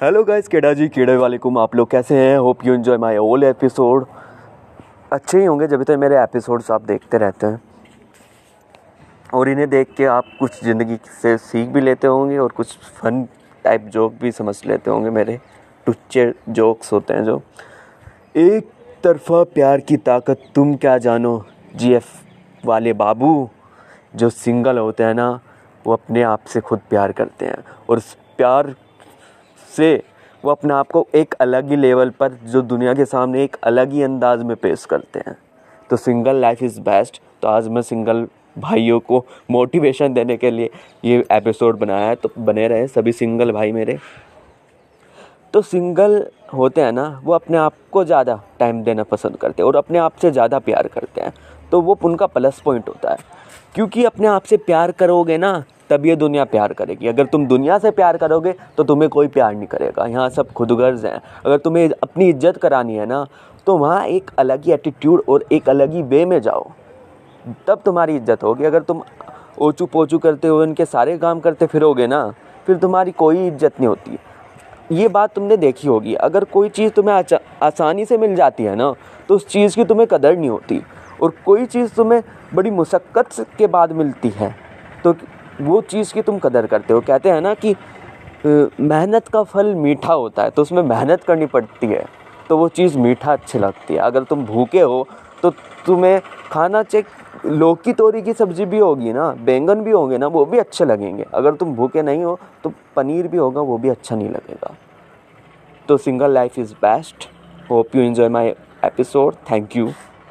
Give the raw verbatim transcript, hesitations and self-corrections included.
Hello guys, केडा जी केडे वालेकुम। आप लोग कैसे हैं? Hope you enjoy my all episode. अच्छे ही होंगे जब तक मेरे एपिसोड्स आप देखते रहते हैं और इन्हें देख के आप कुछ ज़िंदगी से सीख भी लेते होंगे और कुछ फन टाइप जोक भी समझ लेते होंगे। मेरे टुच्चे जोक्स होते हैं जो एक तरफ़ा प्यार की ताकत तुम क्या जानो जीएफ वाले बाबू जो सिंगल होते हैं ना, वो अपने आप से खुद प्यार करते हैं और उस प्यार से वो अपने आप को एक अलग ही लेवल पर जो दुनिया के सामने एक अलग ही अंदाज में पेश करते हैं। तो सिंगल लाइफ इज़ बेस्ट। तो आज मैं सिंगल भाइयों को मोटिवेशन देने के लिए ये एपिसोड बनाया है, तो बने रहे सभी सिंगल भाई मेरे। तो सिंगल होते हैं ना, वो अपने आप को ज़्यादा टाइम देना पसंद करते हैं और अपने आप से ज़्यादा प्यार करते हैं, तो वो उनका प्लस पॉइंट होता है। क्योंकि अपने आप से प्यार करोगे ना, तब ये दुनिया प्यार करेगी। अगर तुम दुनिया से प्यार करोगे तो तुम्हें कोई प्यार नहीं करेगा। यहाँ सब खुदगर्ज हैं। अगर तुम्हें अपनी इज्जत करानी है ना, तो वहाँ एक अलग ही एटीट्यूड और एक अलग ही वे में जाओ, तब तुम्हारी इज्जत होगी। अगर तुम ओचू पोचू करते हुए उनके सारे काम करते फिरोगे ना, फिर तुम्हारी कोई इज्जत नहीं होती। ये बात तुमने देखी होगी, अगर कोई चीज़ तुम्हें आसानी से मिल जाती है ना, तो उस चीज़ की तुम्हें कदर नहीं होती, और कोई चीज़ तुम्हें बड़ी मुशक्क़त के बाद मिलती है तो वो चीज़ की तुम कदर करते हो। कहते हैं ना कि मेहनत का फल मीठा होता है, तो उसमें मेहनत करनी पड़ती है तो वो चीज़ मीठा अच्छी लगती है। अगर तुम भूखे हो तो तुम्हें खाना चाहिए। लौकी तोरी की सब्ज़ी भी होगी ना, बैंगन भी होंगे ना, वो भी अच्छे लगेंगे। अगर तुम भूखे नहीं हो तो पनीर भी होगा, वो भी अच्छा नहीं लगेगा। तो single life is best. Hope you enjoy my episode. Thank you.